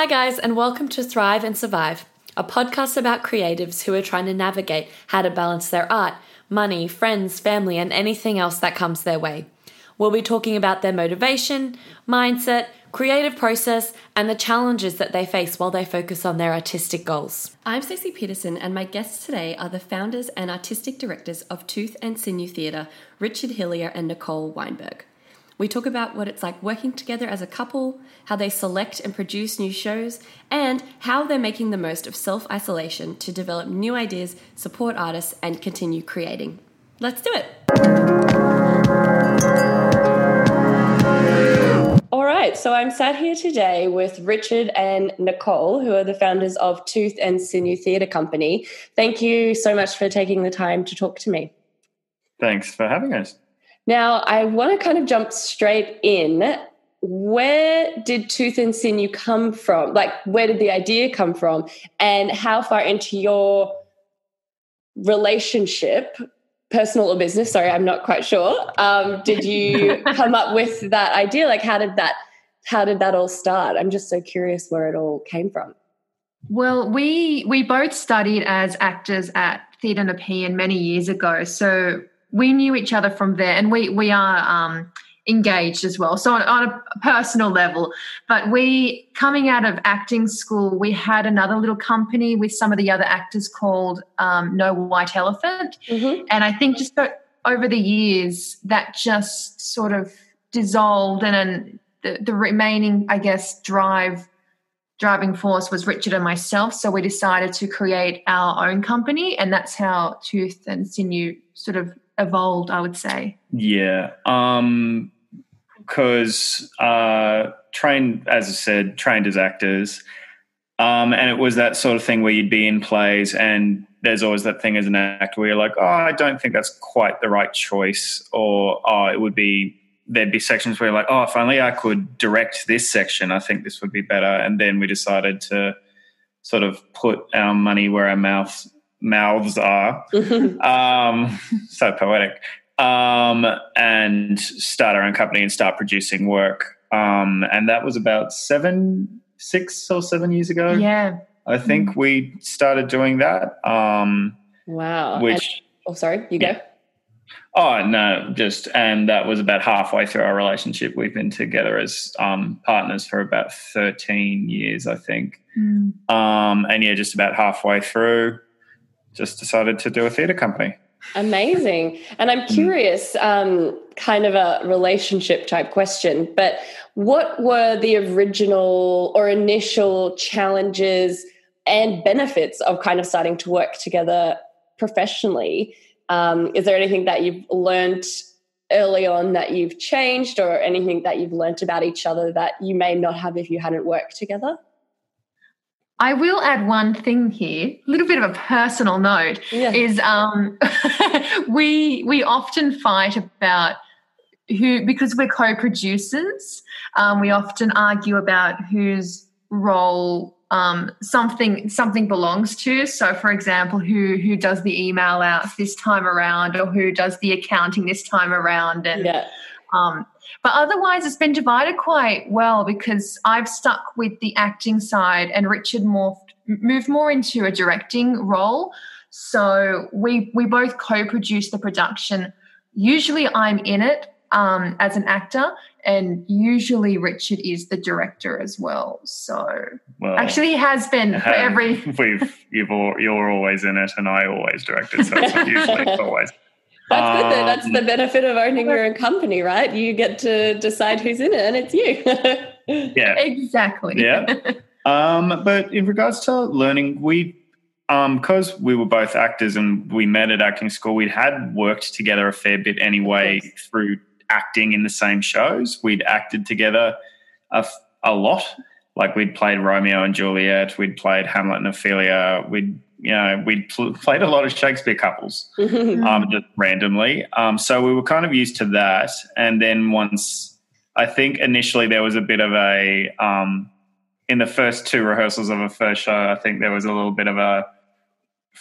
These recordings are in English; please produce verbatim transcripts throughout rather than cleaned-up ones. Hi guys, and welcome to Thrive and Survive, a podcast about creatives who are trying to navigate how to balance their art, money, friends, family, and anything else that comes their way. We'll be talking about their motivation, mindset, creative process, and the challenges that they face while they focus on their artistic goals. I'm Stacey Peterson, and my guests today are the founders and artistic directors of Tooth and Sinew Theatre, Richard Hillier and Nicole Weinberg. We talk about what it's like working together as a couple, how they select and produce new shows, and how they're making the most of self-isolation to develop new ideas, support artists, and continue creating. Let's do it. All right, so I'm sat here today with Richard and Nicole, who are the founders of Tooth and Sinew Theatre Company. Thank you so much for taking the time to talk to me. Thanks for having us. Now, I want to kind of jump straight in. Where did Tooth and Sinew come from? Like, where did the idea come from? And how far into your relationship, personal or business, sorry, I'm not quite sure, um, did you come up with that idea? Like, how did that, how did that all start? I'm just so curious where it all came from. Well, we we both studied as actors at Theatre Nepean many years ago, so we knew each other from there, and we we are um, engaged as well, so on, on a personal level. But we, coming out of acting school, we had another little company with some of the other actors called um, No White Elephant. Mm-hmm. And I think just over the years that just sort of dissolved, and, and the, the remaining, I guess, drive driving force was Richard and myself. So we decided to create our own company, and that's how Tooth and Sinew sort of evolved, I would say. Yeah, um because uh trained as I said trained as actors, um and it was that sort of thing where you'd be in plays, and there's always that thing as an actor where you're like, oh, I don't think that's quite the right choice, or oh, it would be, there'd be sections where you're like, oh, if only I could direct this section, I think this would be better. And then we decided to sort of put our money where our mouth mouths are, um, so poetic, um, and start our own company and start producing work. Um, and that was about seven, six or seven years ago. Yeah, I think mm. we started doing that. Um, wow. Which? And, oh, sorry, you yeah. go. Oh, no, just, and that was about halfway through our relationship. We've been together as um, partners for about thirteen years, I think. Mm. Um, and yeah, just about halfway through, just decided to do a theatre company. Amazing. And I'm curious, um, kind of a relationship type question, but what were the original or initial challenges and benefits of kind of starting to work together professionally? Um, is there anything that you've learned early on that you've changed, or anything that you've learned about each other that you may not have if you hadn't worked together? I will add one thing here, a little bit of a personal note, yeah. is um, we we often fight about who, because we're co-producers, um, we often argue about whose role um, something something belongs to. So, for example, who who does the email out this time around, or who does the accounting this time around, and yeah. um But otherwise it's been divided quite well, because I've stuck with the acting side and Richard morphed, moved more into a directing role. So we we both co-produce the production. Usually I'm in it um, as an actor, and usually Richard is the director as well. So well, actually he has been um, for every... we've, you've all, you're always in it and I always direct it, so it's not usually always... That's good though. That's the benefit of owning your own company, right? You get to decide who's in it, and it's you. Yeah. Exactly. Yeah. Um, but in regards to learning, we, because um, we were both actors and we met at acting school, we had worked together a fair bit anyway through acting in the same shows. We'd acted together a, a lot. Like we'd played Romeo and Juliet, we'd played Hamlet and Ophelia, we'd you know, we'd pl- played a lot of Shakespeare couples, um, just randomly. Um, so we were kind of used to that. And then once, I think initially there was a bit of a, um, in the first two rehearsals of a first show, I think there was a little bit of a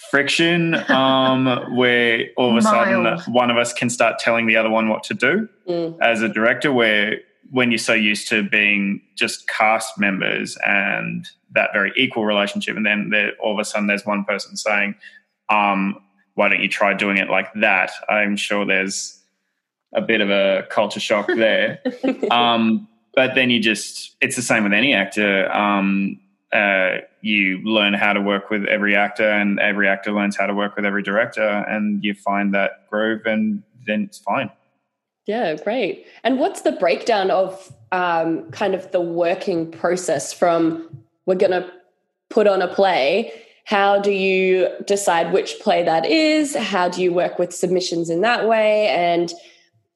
friction um, where all of a Mild. sudden one of us can start telling the other one what to do. Mm. As a director, where when you're so used to being just cast members and that very equal relationship, and then there, all of a sudden there's one person saying, um, why don't you try doing it like that? I'm sure there's a bit of a culture shock there. um, but then you just, it's the same with any actor. Um, uh, you learn how to work with every actor, and every actor learns how to work with every director, and you find that groove, and then it's fine. Yeah, great. And what's the breakdown of um, kind of the working process from we're going to put on a play? How do you decide which play that is? How do you work with submissions in that way? And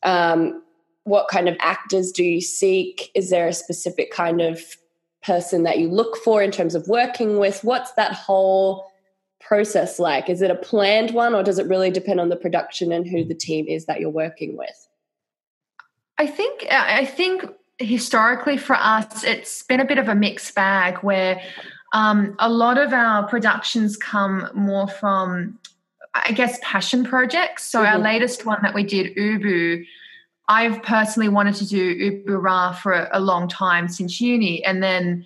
um, what kind of actors do you seek? Is there a specific kind of person that you look for in terms of working with? What's that whole process like? Is it a planned one, or does it really depend on the production and who the team is that you're working with? I think I think historically for us, it's been a bit of a mixed bag where um, a lot of our productions come more from, I guess, passion projects. So mm-hmm. our latest one that we did, U B U, I've personally wanted to do U B U Ra for a, a long time since uni, and then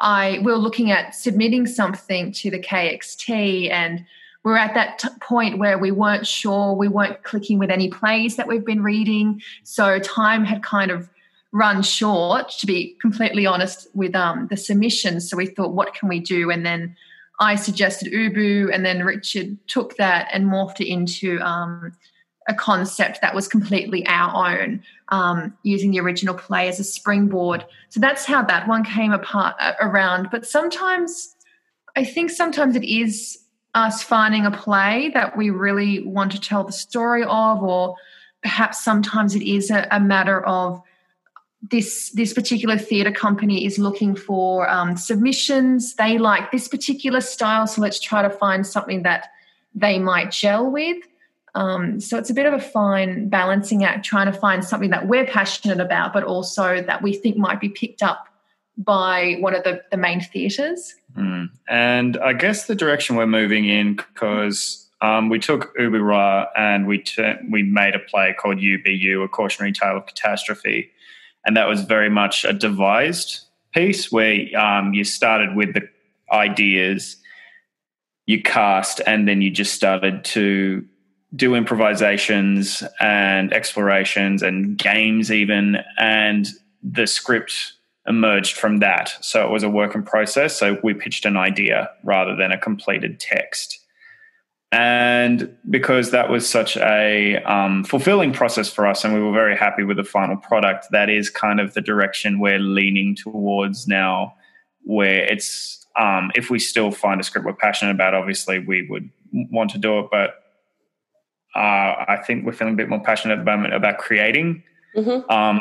I we were looking at submitting something to the K X T, and we were at that t- point where we weren't sure, we weren't clicking with any plays that we've been reading. So time had kind of run short, to be completely honest, with um, the submission. So we thought, what can we do? And then I suggested U B U, and then Richard took that and morphed it into um, a concept that was completely our own, um, using the original play as a springboard. So that's how that one came apart uh, around. But sometimes, I think sometimes it is us finding a play that we really want to tell the story of, or perhaps sometimes it is a, a matter of this this particular theatre company is looking for um, submissions. They like this particular style, so let's try to find something that they might gel with. Um, so it's a bit of a fine balancing act, trying to find something that we're passionate about but also that we think might be picked up by one of the, the main theatres. Mm. And I guess the direction we're moving in, because um, we took U B U Ra and we ter- we made a play called U B U, A Cautionary Tale of Catastrophe, and that was very much a devised piece where um, you started with the ideas, you cast, and then you just started to do improvisations and explorations and games even, and the script emerged from that. So it was a work in process. So we pitched an idea rather than a completed text. And because that was such a um, fulfilling process for us, and we were very happy with the final product, that is kind of the direction we're leaning towards now, where it's um, if we still find a script we're passionate about, obviously we would want to do it, but uh, I think we're feeling a bit more passionate at the moment about creating mm-hmm. um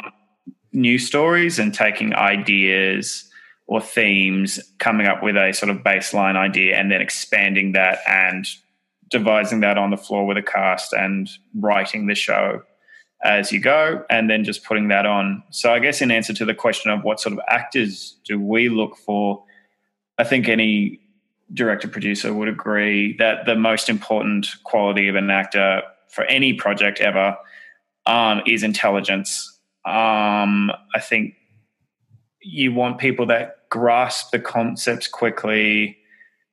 new stories and taking ideas or themes, coming up with a sort of baseline idea and then expanding that and devising that on the floor with a cast and writing the show as you go and then just putting that on. So I guess in answer to the question of what sort of actors do we look for, I think any director producer would agree that the most important quality of an actor for any project ever um, is intelligence. Um, I think you want people that grasp the concepts quickly.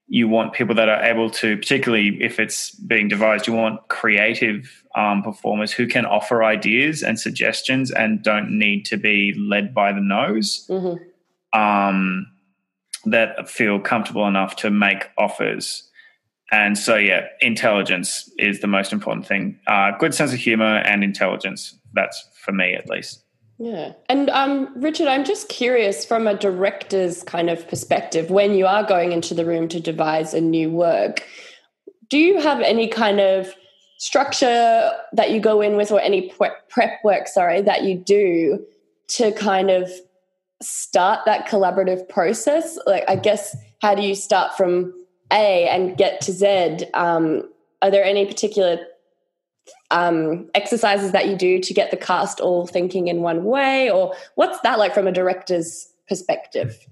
You want people that are able to, particularly if it's being devised, you want creative um, performers who can offer ideas and suggestions and don't need to be led by the nose, mm-hmm. um, that feel comfortable enough to make offers. And so, yeah, intelligence is the most important thing. Uh, good sense of humour and intelligence, that's for me at least. Yeah. And um, Richard, I'm just curious from a director's kind of perspective, when you are going into the room to devise a new work, do you have any kind of structure that you go in with, or any prep, prep work, sorry, that you do to kind of start that collaborative process? Like, I guess, how do you start from A and get to Z? Um, are there any particular um, exercises that you do to get the cast all thinking in one way, or what's that like from a director's perspective?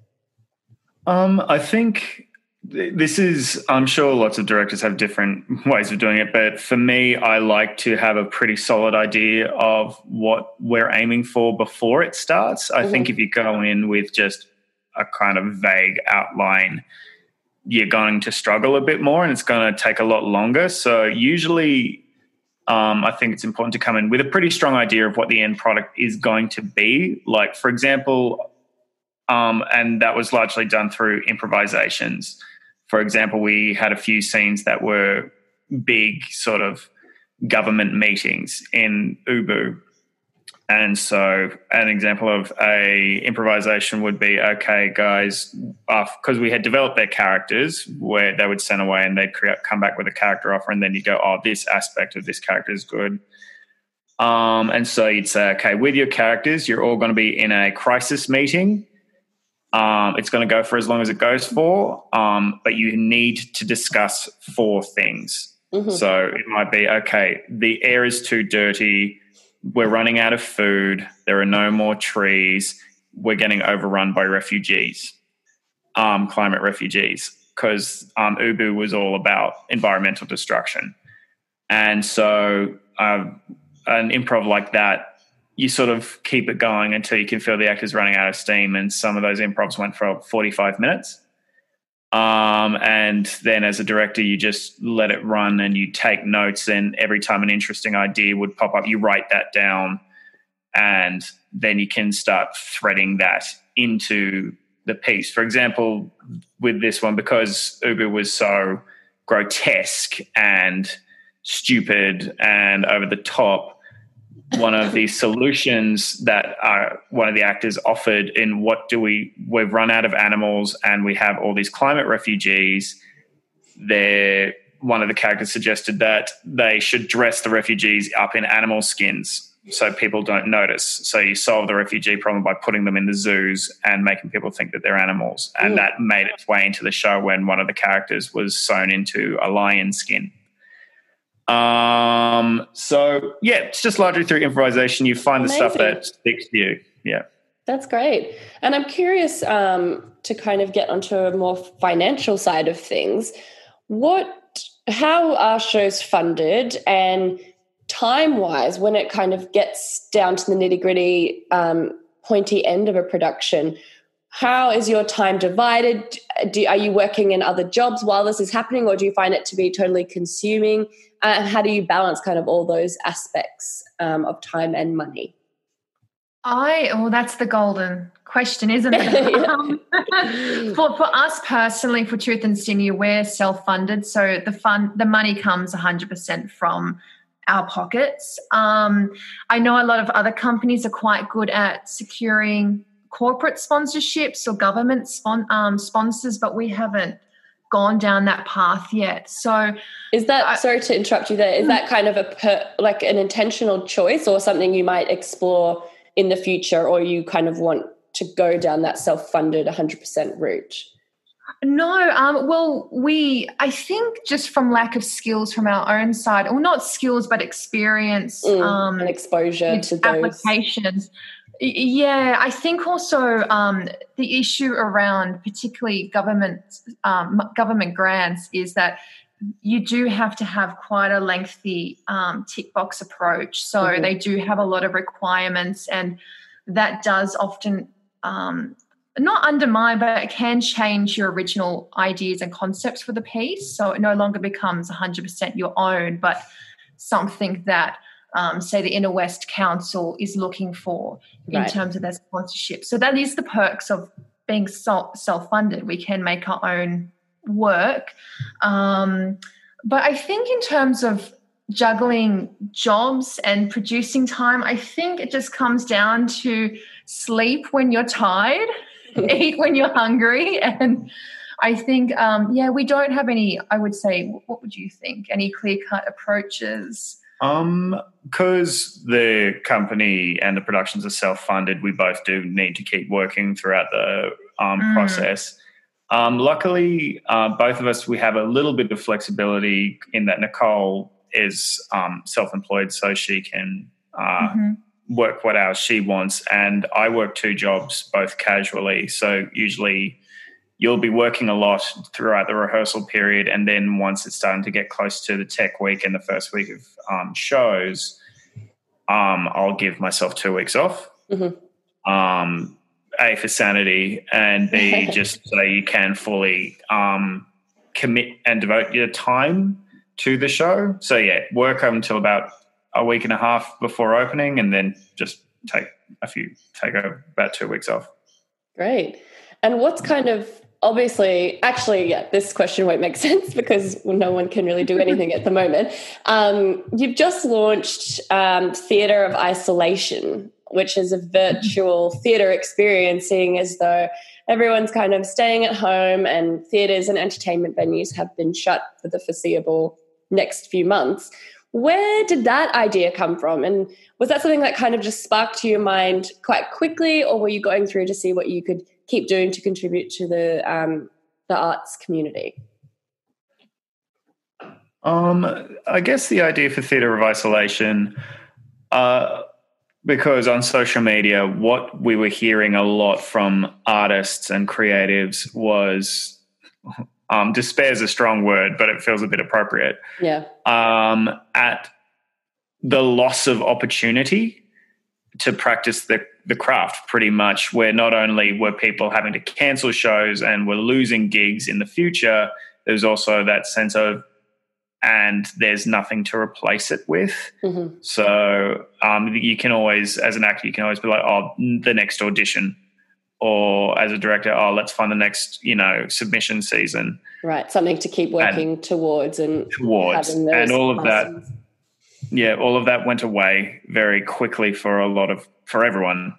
Um, I think This is, I'm sure lots of directors have different ways of doing it, but for me, I like to have a pretty solid idea of what we're aiming for before it starts. I mm-hmm. think if you go in with just a kind of vague outline, you're going to struggle a bit more and it's going to take a lot longer. So usually um, I think it's important to come in with a pretty strong idea of what the end product is going to be. Like, for example, um, and that was largely done through improvisations. For example, we had a few scenes that were big sort of government meetings in U B U. And so an example of a improvisation would be, okay, guys, because we had developed their characters where they would send away and they'd create, come back with a character offer, and then you go, oh, this aspect of this character is good. Um, and so you'd say, okay, with your characters, you're all going to be in a crisis meeting. Um, it's going to go for as long as it goes for, um, but you need to discuss four things. Mm-hmm. So it might be, okay, the air is too dirty, we're running out of food, there are no more trees, we're getting overrun by refugees, um, climate refugees, because um, U B U was all about environmental destruction. And so uh, an improv like that, you sort of keep it going until you can feel the actors running out of steam, and some of those improvs went for forty-five minutes. Um, and then as a director, you just let it run and you take notes, and every time an interesting idea would pop up, you write that down, and then you can start threading that into the piece. For example, with this one, because U B U was so grotesque and stupid and over the top, one of the solutions that uh, one of the actors offered in what do we, we've run out of animals and we have all these climate refugees, there one of the characters suggested that they should dress the refugees up in animal skins so people don't notice. So you solve the refugee problem by putting them in the zoos and making people think that they're animals. And mm. that made its way into the show when one of the characters was sewn into a lion skin. Um, so yeah, it's just largely through improvisation. You find Amazing. The stuff that sticks to you. Yeah. That's great. And I'm curious, um, to kind of get onto a more financial side of things. What, how are shows funded, and time wise, when it kind of gets down to the nitty gritty, um, pointy end of a production, how is your time divided? Do, are you working in other jobs while this is happening, or do you find it to be totally consuming? And how do you balance kind of all those aspects um, of time and money? I, well, that's the golden question, isn't it? um, for, for us personally, for Tooth and Sinew, we're self-funded. So the fund, the money comes one hundred percent from our pockets. Um, I know a lot of other companies are quite good at securing corporate sponsorships or government spon- um, sponsors, but we haven't gone down that path yet. So is that, I, sorry to interrupt you there, is that kind of a per, like an intentional choice, or something you might explore in the future, or you kind of want to go down that self-funded one hundred percent route? No, um, well, we, I think just from lack of skills from our own side, or well, not skills but experience mm, um, and exposure to those applications. Yeah, I think also um, the issue around particularly government um, government grants is that you do have to have quite a lengthy um, tick box approach. So mm-hmm. they do have a lot of requirements, and that does often um, not undermine, but it can change your original ideas and concepts for the piece. So it no longer becomes one hundred percent your own, but something that Um, say the Inner West Council is looking for right. in terms of their sponsorship. So that is the perks of being self-funded. We can make our own work. Um, but I think in terms of juggling jobs and producing time, I think it just comes down to sleep when you're tired, eat when you're hungry, and I think, um, yeah, we don't have any, I would say, what would you think, any clear-cut approaches? Um, because the company and the productions are self-funded, we both do need to keep working throughout the um, mm. process. Um, luckily, uh, both of us, we have a little bit of flexibility in that Nicole is um, self-employed, so she can uh, mm-hmm. work what hours she wants. And I work two jobs, both casually, so usually you'll be working a lot throughout the rehearsal period, and then once it's starting to get close to the tech week and the first week of um, shows, um, I'll give myself two weeks off. Mm-hmm. Um, A, for sanity, and B, just so you can fully um, commit and devote your time to the show. So, yeah, work up until about a week and a half before opening, and then just take a few, take over about two weeks off. Great. And what's kind of, obviously, actually, yeah, this question won't make sense because no one can really do anything at the moment. Um, you've just launched um, Theatre of Isolation, which is a virtual theatre experience, seeing as though everyone's kind of staying at home and theatres and entertainment venues have been shut for the foreseeable next few months. Where did that idea come from? And was that something that kind of just sparked to your mind quite quickly, or were you going through to see what you could keep doing to contribute to the um, the arts community? Um, I guess the idea for Theatre of Isolation, uh, because on social media, what we were hearing a lot from artists and creatives was um, despair is a strong word, but it feels a bit appropriate. Yeah. Um, at the loss of opportunity to practice the the craft, pretty much, where not only were people having to cancel shows and were losing gigs in the future, there's also that sense of, and there's nothing to replace it with. Mm-hmm. So um, you can always, as an actor, you can always be like, oh, the next audition. Or as a director, oh, let's find the next, you know, submission season. Right, something to keep working and towards and towards. Having those and all of lessons. That. Yeah, all of that went away very quickly for a lot of, for everyone.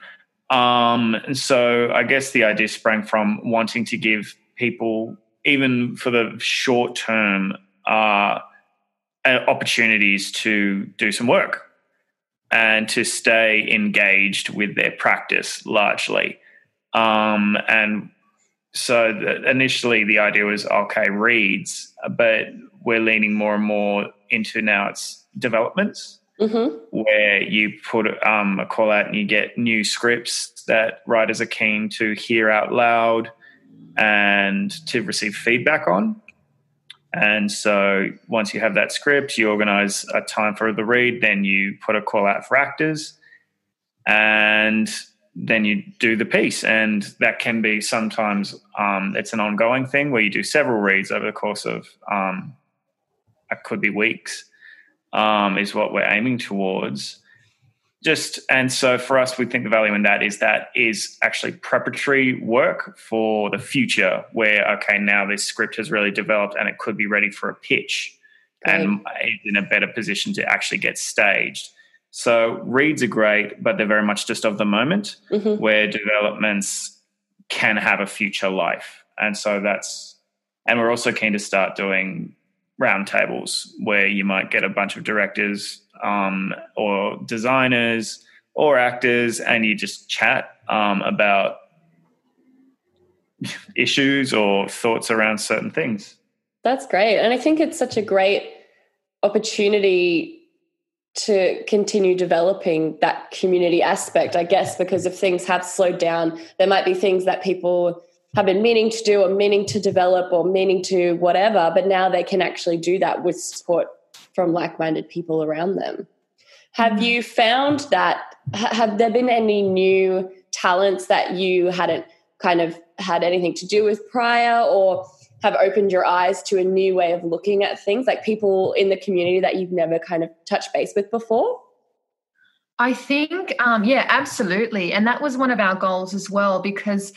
Um, so I guess the idea sprang from wanting to give people, even for the short term, uh, opportunities to do some work and to stay engaged with their practice largely. Um, and so the, initially the idea was, okay, reads, but we're leaning more and more into now it's developments, mm-hmm. where you put um, a call out and you get new scripts that writers are keen to hear out loud and to receive feedback on. And so once you have that script, you organise a time for the read, then you put a call out for actors, and then you do the piece. And that can be sometimes um, it's an ongoing thing where you do several reads over the course of um, it could be weeks. Um, is what we're aiming towards. Just and so for us, we think the value in that is that is actually preparatory work for the future where, okay, now this script has really developed and it could be ready for a pitch, great. And is in a better position to actually get staged. So reads are great, but they're very much just of the moment, mm-hmm. where developments can have a future life. And so that's – and we're also keen to start doing – round tables where you might get a bunch of directors um, or designers or actors and you just chat um, about issues or thoughts around certain things. That's great. And I think it's such a great opportunity to continue developing that community aspect, I guess, because if things have slowed down, there might be things that people have been meaning to do or meaning to develop or meaning to whatever, but now they can actually do that with support from like-minded people around them. Have you found that, have there been any new talents that you hadn't kind of had anything to do with prior, or have opened your eyes to a new way of looking at things, like people in the community that you've never kind of touched base with before? I think, um, yeah, absolutely. And that was one of our goals as well, because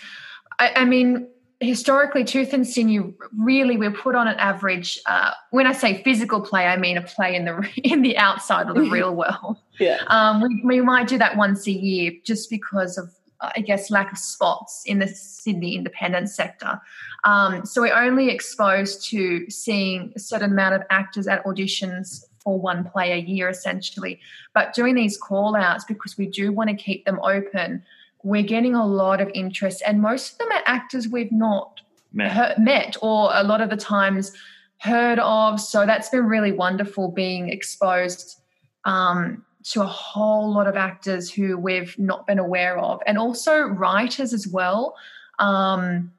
I mean, historically, Tooth and Sinew, really we're put on an average, uh, when I say physical play, I mean a play in the in the outside of the real world. Yeah. Um, we, we might do that once a year just because of, I guess, lack of spots in the Sydney independent sector. Um, so we're only exposed to seeing a certain amount of actors at auditions for one play a year essentially. But doing these call-outs, because we do want to keep them open, we're getting a lot of interest, and most of them are actors we've not met. Heard, met or a lot of the times heard of. So that's been really wonderful, being exposed um, to a whole lot of actors who we've not been aware of, and also writers as well. Um,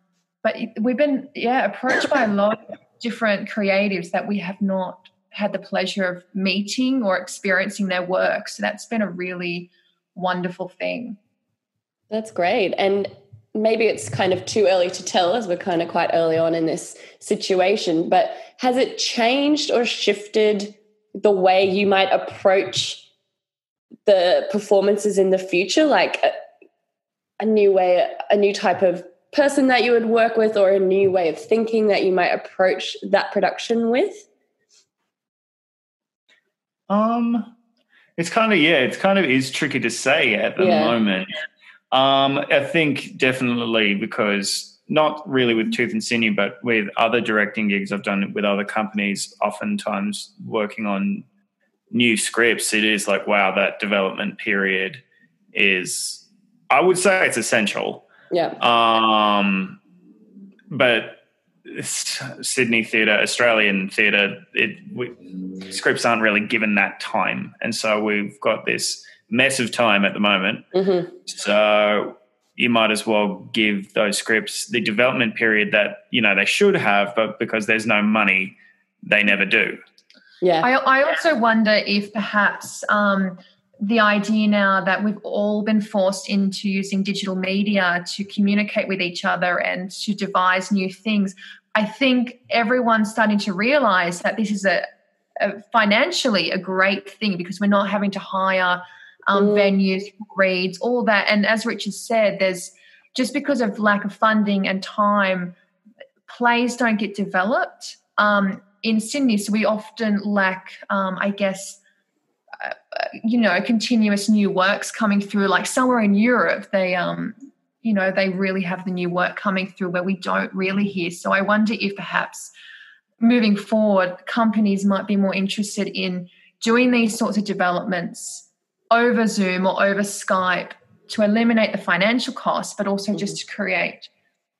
But we've been, yeah, approached by a lot of different creatives that we have not had the pleasure of meeting or experiencing their work. So that's been a really wonderful thing. That's great. And maybe it's kind of too early to tell as we're kind of quite early on in this situation, but has it changed or shifted the way you might approach the performances in the future? Like a, a new way, a new type of person that you would work with, or a new way of thinking that you might approach that production with? Um, it's kind of, yeah, it's kind of is tricky to say at the yeah. moment. Um, I think definitely, because not really with Tooth and Sinew, but with other directing gigs I've done with other companies, oftentimes working on new scripts, it is like, wow, that development period is, I would say it's essential. Yeah. Um, but Sydney theatre, Australian theatre, it we, scripts aren't really given that time. And so we've got this mess of time at the moment. Mm-hmm. So you might as well give those scripts the development period that, you know, they should have, but because there's no money, they never do. Yeah. I, I also wonder if perhaps um, the idea now that we've all been forced into using digital media to communicate with each other and to devise new things, I think everyone's starting to realise that this is a, a financially a great thing, because we're not having to hire Um, venues, reads, all that. And as Richard said, there's just because of lack of funding and time, plays don't get developed um, in Sydney. So we often lack, um, I guess, uh, you know, continuous new works coming through. Like somewhere in Europe, they, um, you know, they really have the new work coming through where we don't really hear. So I wonder if perhaps moving forward, companies might be more interested in doing these sorts of developments over Zoom or over Skype to eliminate the financial costs, but also mm-hmm. just to create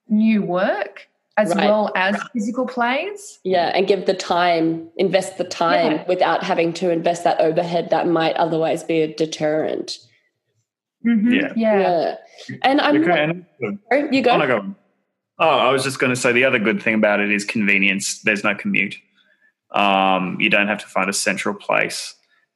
new work as right. well as right. physical plays. Yeah, and give the time, invest the time yeah. without having to invest that overhead that might otherwise be a deterrent. Mm-hmm. Yeah. yeah. yeah. And I'm... Okay. Not, you go. Oh, no, go on. Oh, I was just going to say the other good thing about it is convenience. There's no commute. Um, you don't have to find a central place.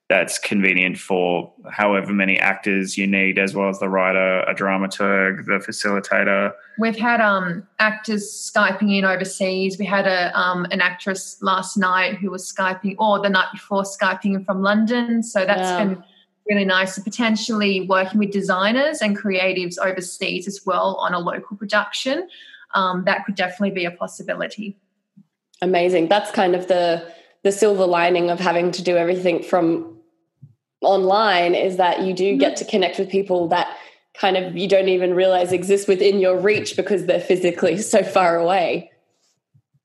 That's convenient for however many actors you need, as well as the writer, a dramaturg, the facilitator. We've had um, actors Skyping in overseas. We had a um, an actress last night who was Skyping, or the night before, Skyping in from London. So that's yeah. been really nice. And potentially working with designers and creatives overseas as well on a local production, um, that could definitely be a possibility. Amazing. That's kind of the the silver lining of having to do everything from online, is that you do get to connect with people that kind of you don't even realize exist within your reach because they're physically so far away.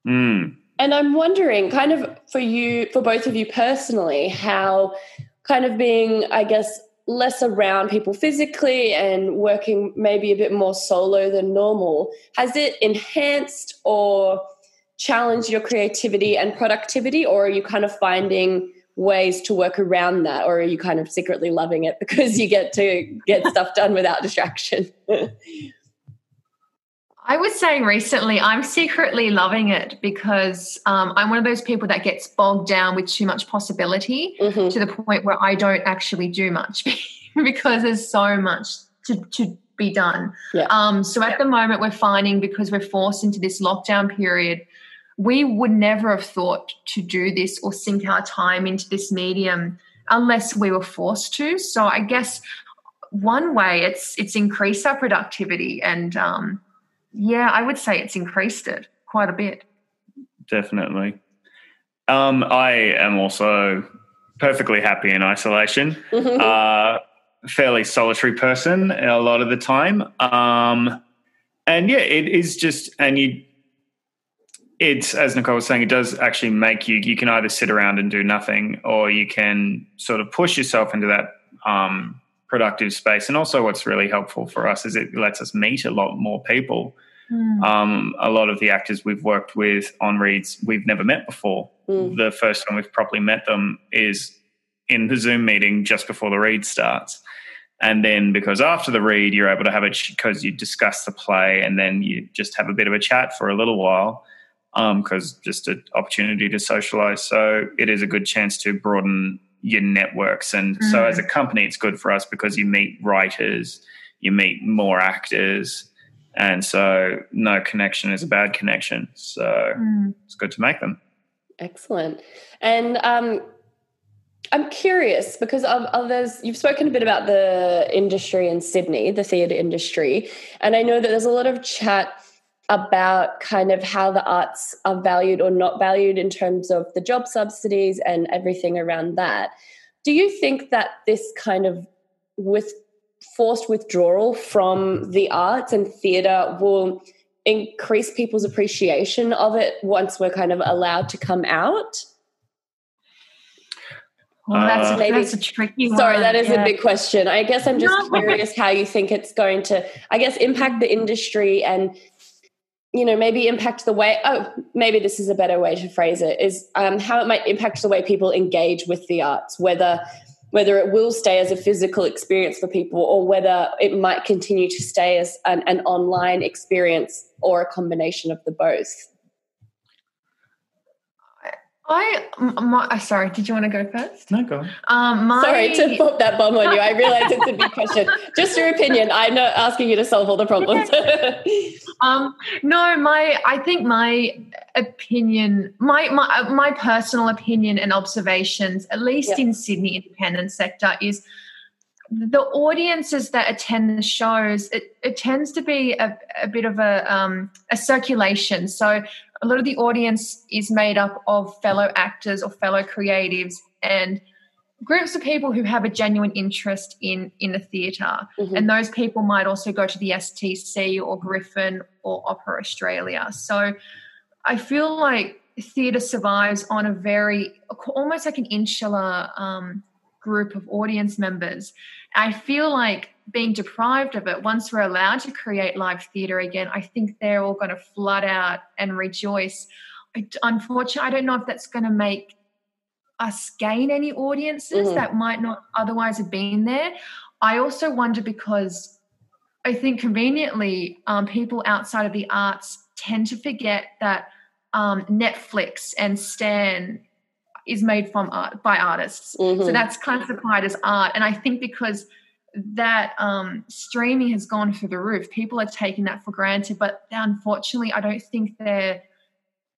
Mm. And I'm wondering kind of for you, for both of you personally, how kind of being, I guess, less around people physically and working maybe a bit more solo than normal, has it enhanced or challenged your creativity and productivity, or are you kind of finding ways to work around that, or are you kind of secretly loving it because you get to get stuff done without distraction? I was saying recently I'm secretly loving it because um, I'm one of those people that gets bogged down with too much possibility mm-hmm. to the point where I don't actually do much because there's so much to, to be done. Yeah. Um, so at yeah. the moment we're finding, because we're forced into this lockdown period, we would never have thought to do this or sink our time into this medium unless we were forced to. So I guess one way it's it's increased our productivity and, um, yeah, I would say it's increased it quite a bit. Definitely. Um, I am also perfectly happy in isolation, uh, fairly solitary person a lot of the time. Um, and, yeah, it is just – and you – it's, as Nicole was saying, it does actually make you, you can either sit around and do nothing, or you can sort of push yourself into that um, productive space. And also what's really helpful for us is it lets us meet a lot more people. Mm. Um, a lot of the actors we've worked with on reads we've never met before. Mm. The first time we've properly met them is in the Zoom meeting just before the read starts. And then because after the read, you're able to have it because you discuss the play and then you just have a bit of a chat for a little while because um, just an opportunity to socialise. So it is a good chance to broaden your networks. And mm-hmm. so as a company, it's good for us because you meet writers, you meet more actors, and so no connection is a bad connection. So mm. it's good to make them. Excellent. And um, I'm curious because of others, you've spoken a bit about the industry in Sydney, the theatre industry, and I know that there's a lot of chat about kind of how the arts are valued or not valued in terms of the job subsidies and everything around that. Do you think that this kind of with forced withdrawal from the arts and theatre will increase people's appreciation of it once we're kind of allowed to come out? Well, that's, uh, maybe, that's a tricky one. Sorry, that is yeah. a big question. I guess I'm just no. curious how you think it's going to, I guess, impact the industry and, you know, maybe impact the way, oh, maybe this is a better way to phrase it, is um, how it might impact the way people engage with the arts, whether whether it will stay as a physical experience for people or whether it might continue to stay as an, an online experience or a combination of the both. I, my, sorry, did you want to go first? No, go on. Um, my... Sorry to pop that bomb on you. I realise it's a big question. Just your opinion. I'm not asking you to solve all the problems. um, no, my, I think my opinion, my, my, my personal opinion and observations, at least yep. in Sydney independent sector, is the audiences that attend the shows, it, it tends to be a, a bit of a, um, a circulation. So a lot of the audience is made up of fellow actors or fellow creatives and groups of people who have a genuine interest in, in the theatre. Mm-hmm. And those people might also go to the S T C or Griffin or Opera Australia. So I feel like theatre survives on a very, almost like an insular um, group of audience members. I feel like being deprived of it, once we're allowed to create live theatre again, I think they're all going to flood out and rejoice. I, unfortunately, I don't know if that's going to make us gain any audiences mm. that might not otherwise have been there. I also wonder because I think conveniently um, people outside of the arts tend to forget that um, Netflix and Stan is made from art, by artists. Mm-hmm. So that's classified as art. And I think because that um, streaming has gone through the roof, people are taking that for granted, but unfortunately I don't think they're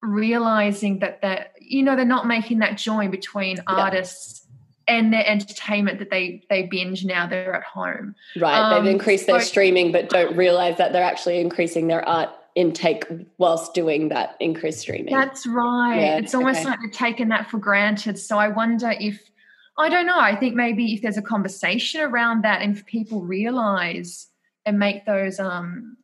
realising that, that, you know, they're not making that join between yeah. artists and their entertainment that they they binge now they're at home. Right, um, they've increased their so, streaming but don't realise that they're actually increasing their art intake whilst doing that increased streaming. That's right. Yeah. It's almost okay. like they've taken that for granted. So I wonder if, I don't know. I think maybe if there's a conversation around that and if people realise and make those um,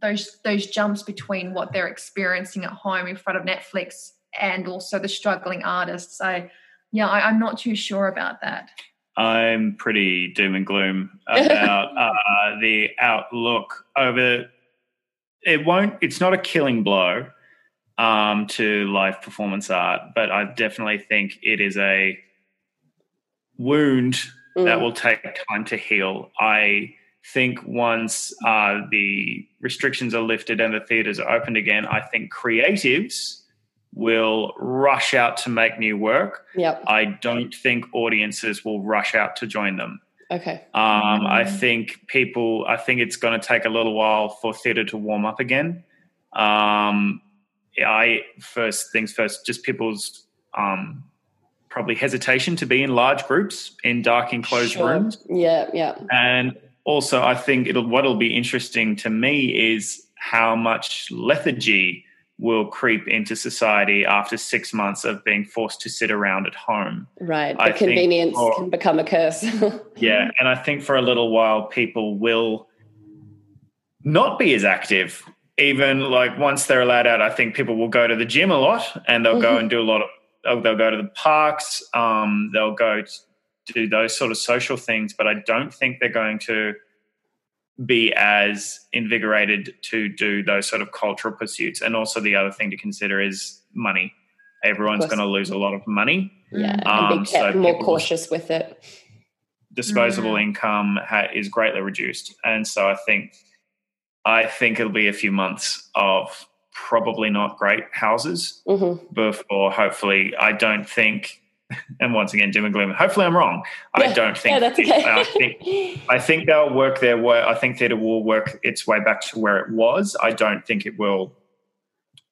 those those jumps between what they're experiencing at home in front of Netflix and also the struggling artists, I yeah, I, I'm not too sure about that. I'm pretty doom and gloom about uh, the outlook over. It won't. It's not a killing blow um, to live performance art, but I definitely think it is a wound mm. that will take time to heal. I think once uh, the restrictions are lifted and the theatres are opened again, I think creatives will rush out to make new work. Yep. I don't think audiences will rush out to join them. Okay. Um, I think people, I think it's going to take a little while for theatre to warm up again. Um, I, first things first, just people's um, probably hesitation to be in large groups in dark enclosed sure. rooms. Yeah, yeah. And also I think it'll, what'll be interesting to me is how much lethargy will creep into society after six months of being forced to sit around at home. Right, the I convenience for, can become a curse. yeah, and I think for a little while people will not be as active. Even like once they're allowed out, I think people will go to the gym a lot and they'll go and do a lot of, they'll go to the parks, um, they'll go to do those sort of social things, but I don't think they're going to be as invigorated to do those sort of cultural pursuits. And also the other thing to consider is money. Everyone's going to lose a lot of money. Yeah, um, and be kept so more people, cautious with it. disposable mm. income ha- is greatly reduced. And so I think I think it'll be a few months of probably not great houses mm-hmm. before hopefully I don't think, and once again, doom and gloom, hopefully I'm wrong. Yeah. I don't think, yeah, that's okay. I think I think they'll work their way. I think theatre will work its way back to where it was. I don't think it will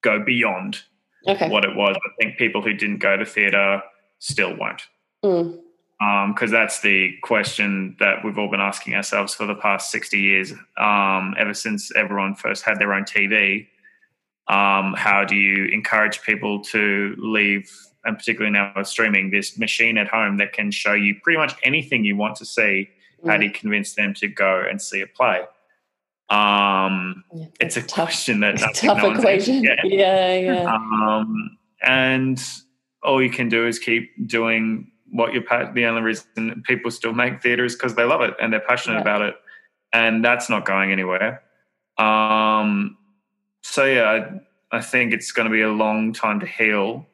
go beyond okay. what it was. I think people who didn't go to theatre still won't. Mm. Um, because that's the question that we've all been asking ourselves for the past sixty years, um, ever since everyone first had their own T V. Um, how do you encourage people to leave, and particularly now with streaming, this machine at home that can show you pretty much anything you want to see? Mm. How do you convince them to go and see a play? Um, yeah, it's a tough, question that I think no one's actually getting. Yeah, yeah. Um, and all you can do is keep doing what you're pa- the only reason people still make theatre is because they love it and they're passionate yeah. about it, and that's not going anywhere. Um, so yeah, I, I think it's going to be a long time to heal,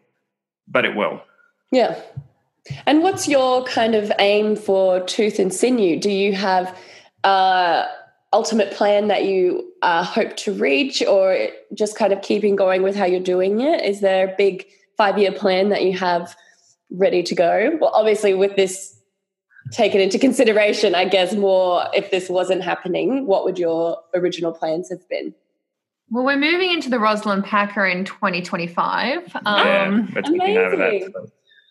but it will. Yeah. And what's your kind of aim for Tooth and Sinew? Do you have uh ultimate plan that you uh, hope to reach, or just kind of keeping going with how you're doing it? Is there a big five-year plan that you have ready to go? Well, obviously with this taken into consideration, I guess more if this wasn't happening, what would your original plans have been? Well, we're moving into the Rosalind Packer in twenty twenty-five. Um, yeah, we're taking over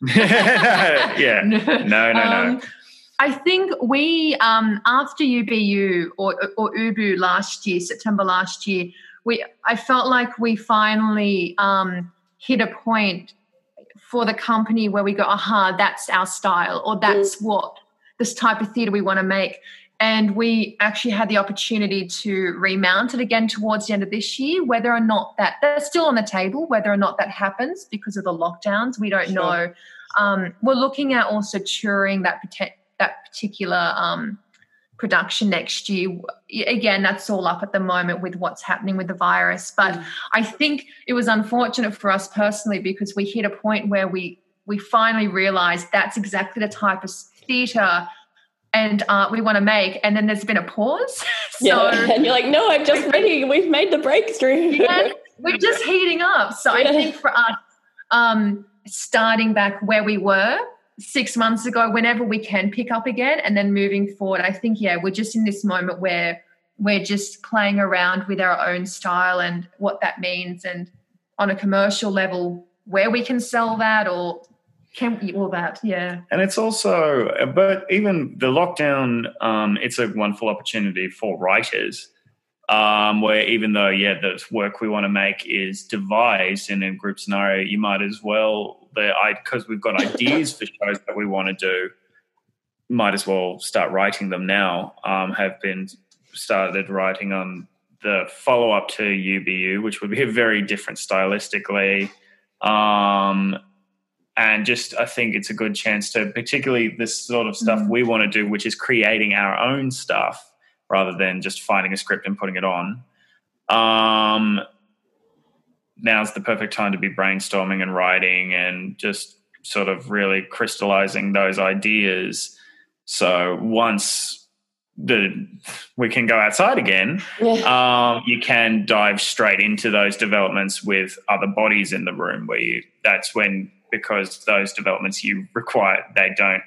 that. yeah, no, no, no. Um, no. I think we, um, after U B U or, or U B U last year, September last year, we I felt like we finally um, hit a point for the company where we go, aha, that's our style, or that's mm. what this type of theatre we want to make. And we actually had the opportunity to remount it again towards the end of this year. Whether or not that, that's still on the table, whether or not that happens because of the lockdowns, we don't sure. know. Um, we're looking at also touring that potential. that particular um, production next year. Again, that's all up at the moment with what's happening with the virus. But mm. I think it was unfortunate for us personally because we hit a point where we we finally realised that's exactly the type of theatre and uh, we want to make, and then there's been a pause. so yeah. And you're like, no, I'm just ready. We've made the breakthrough. yeah, we're just heating up. So yeah. I think for us, um, starting back where we were, six months ago, whenever we can pick up again, and then moving forward, I think, yeah, we're just in this moment where we're just playing around with our own style and what that means, and on a commercial level where we can sell that or can all that, yeah. And it's also, but even the lockdown, um, it's a wonderful opportunity for writers um, where even though, yeah, the work we want to make is devised in a group scenario, you might as well, The I because we've got ideas for shows that we want to do, might as well start writing them now. Um, have been started writing on the follow-up to U B U, which would be very different stylistically. Um, and just I think it's a good chance to, particularly this sort of stuff mm-hmm. we want to do, which is creating our own stuff rather than just finding a script and putting it on. Um Now's the perfect time to be brainstorming and writing and just sort of really crystallizing those ideas. So once the we can go outside again, yeah. um, you can dive straight into those developments with other bodies in the room where you, that's when, because those developments you require, they don't,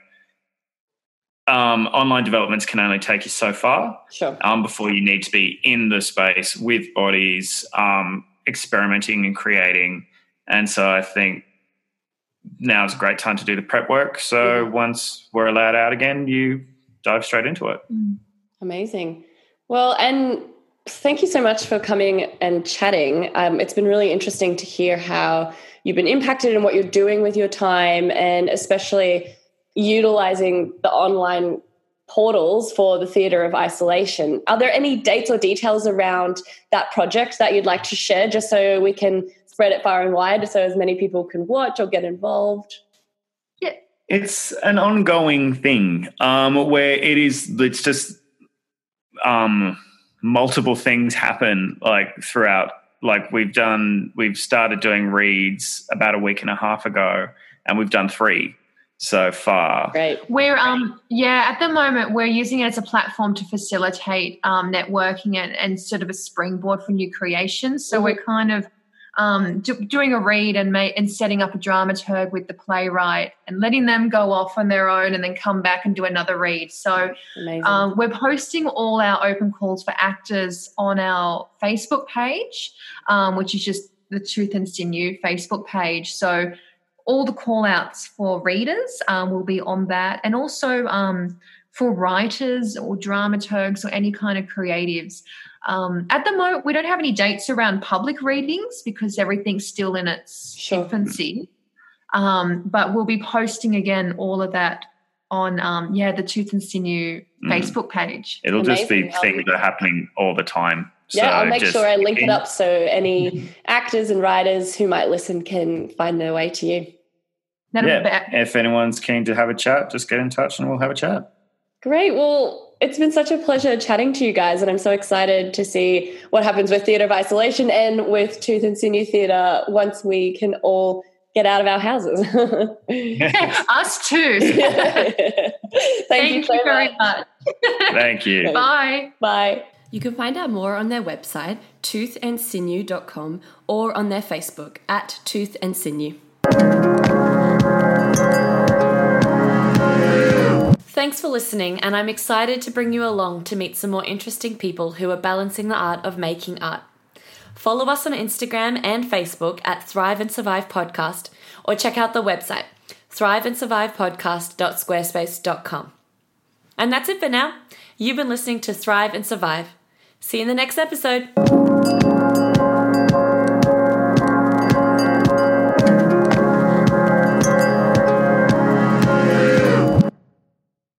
um, online developments can only take you so far sure. um, before you need to be in the space with bodies, um, experimenting and creating. And so I think now is a great time to do the prep work. So yeah. once we're allowed out again, you dive straight into it. Amazing. Well, and thank you so much for coming and chatting. Um, it's been really interesting to hear how you've been impacted and what you're doing with your time, and especially utilising the online portals for the Theatre of Isolation. Are there any dates or details around that project that you'd like to share, just so we can spread it far and wide so as many people can watch or get involved? Yeah. It's an ongoing thing um, where it is, it's just um, multiple things happen like throughout. Like we've done, we've started doing reads about a week and a half ago, and we've done three. so far. Great. We're um yeah at the moment we're using it as a platform to facilitate um, networking and, and sort of a springboard for new creations. So mm-hmm. we're kind of um, do, doing a read and ma- and setting up a dramaturg with the playwright and letting them go off on their own and then come back and do another read. So um, we're posting all our open calls for actors on our Facebook page, um, which is just the Tooth and Sinew Facebook page. So all the call-outs for readers um, will be on that, and also um, for writers or dramaturgs or any kind of creatives. Um, at the moment, we don't have any dates around public readings because everything's still in its sure. infancy, um, but we'll be posting, again, all of that on, um, yeah, the Tooth and Sinew mm. Facebook page. It'll Amazing. just be things that are happening all the time. Yeah, so I'll make sure I link in, it up so any actors and writers who might listen can find their way to you. Yeah, if anyone's keen to have a chat, just get in touch and we'll have a chat. Great. Well, it's been such a pleasure chatting to you guys, and I'm so excited to see what happens with Theatre of Isolation and with Tooth and Sinew Theatre once we can all get out of our houses. Yeah, us too. Thank, Thank you, so you very much. much. Thank you. Bye. Bye. You can find out more on their website, tooth and sinew dot com, or on their Facebook at Tooth and Sinew. Thanks for listening, and I'm excited to bring you along to meet some more interesting people who are balancing the art of making art. Follow us on Instagram and Facebook at Thrive and Survive Podcast, or check out the website, thrive and survive podcast dot squarespace dot com. And that's it for now. You've been listening to Thrive and Survive. See you in the next episode.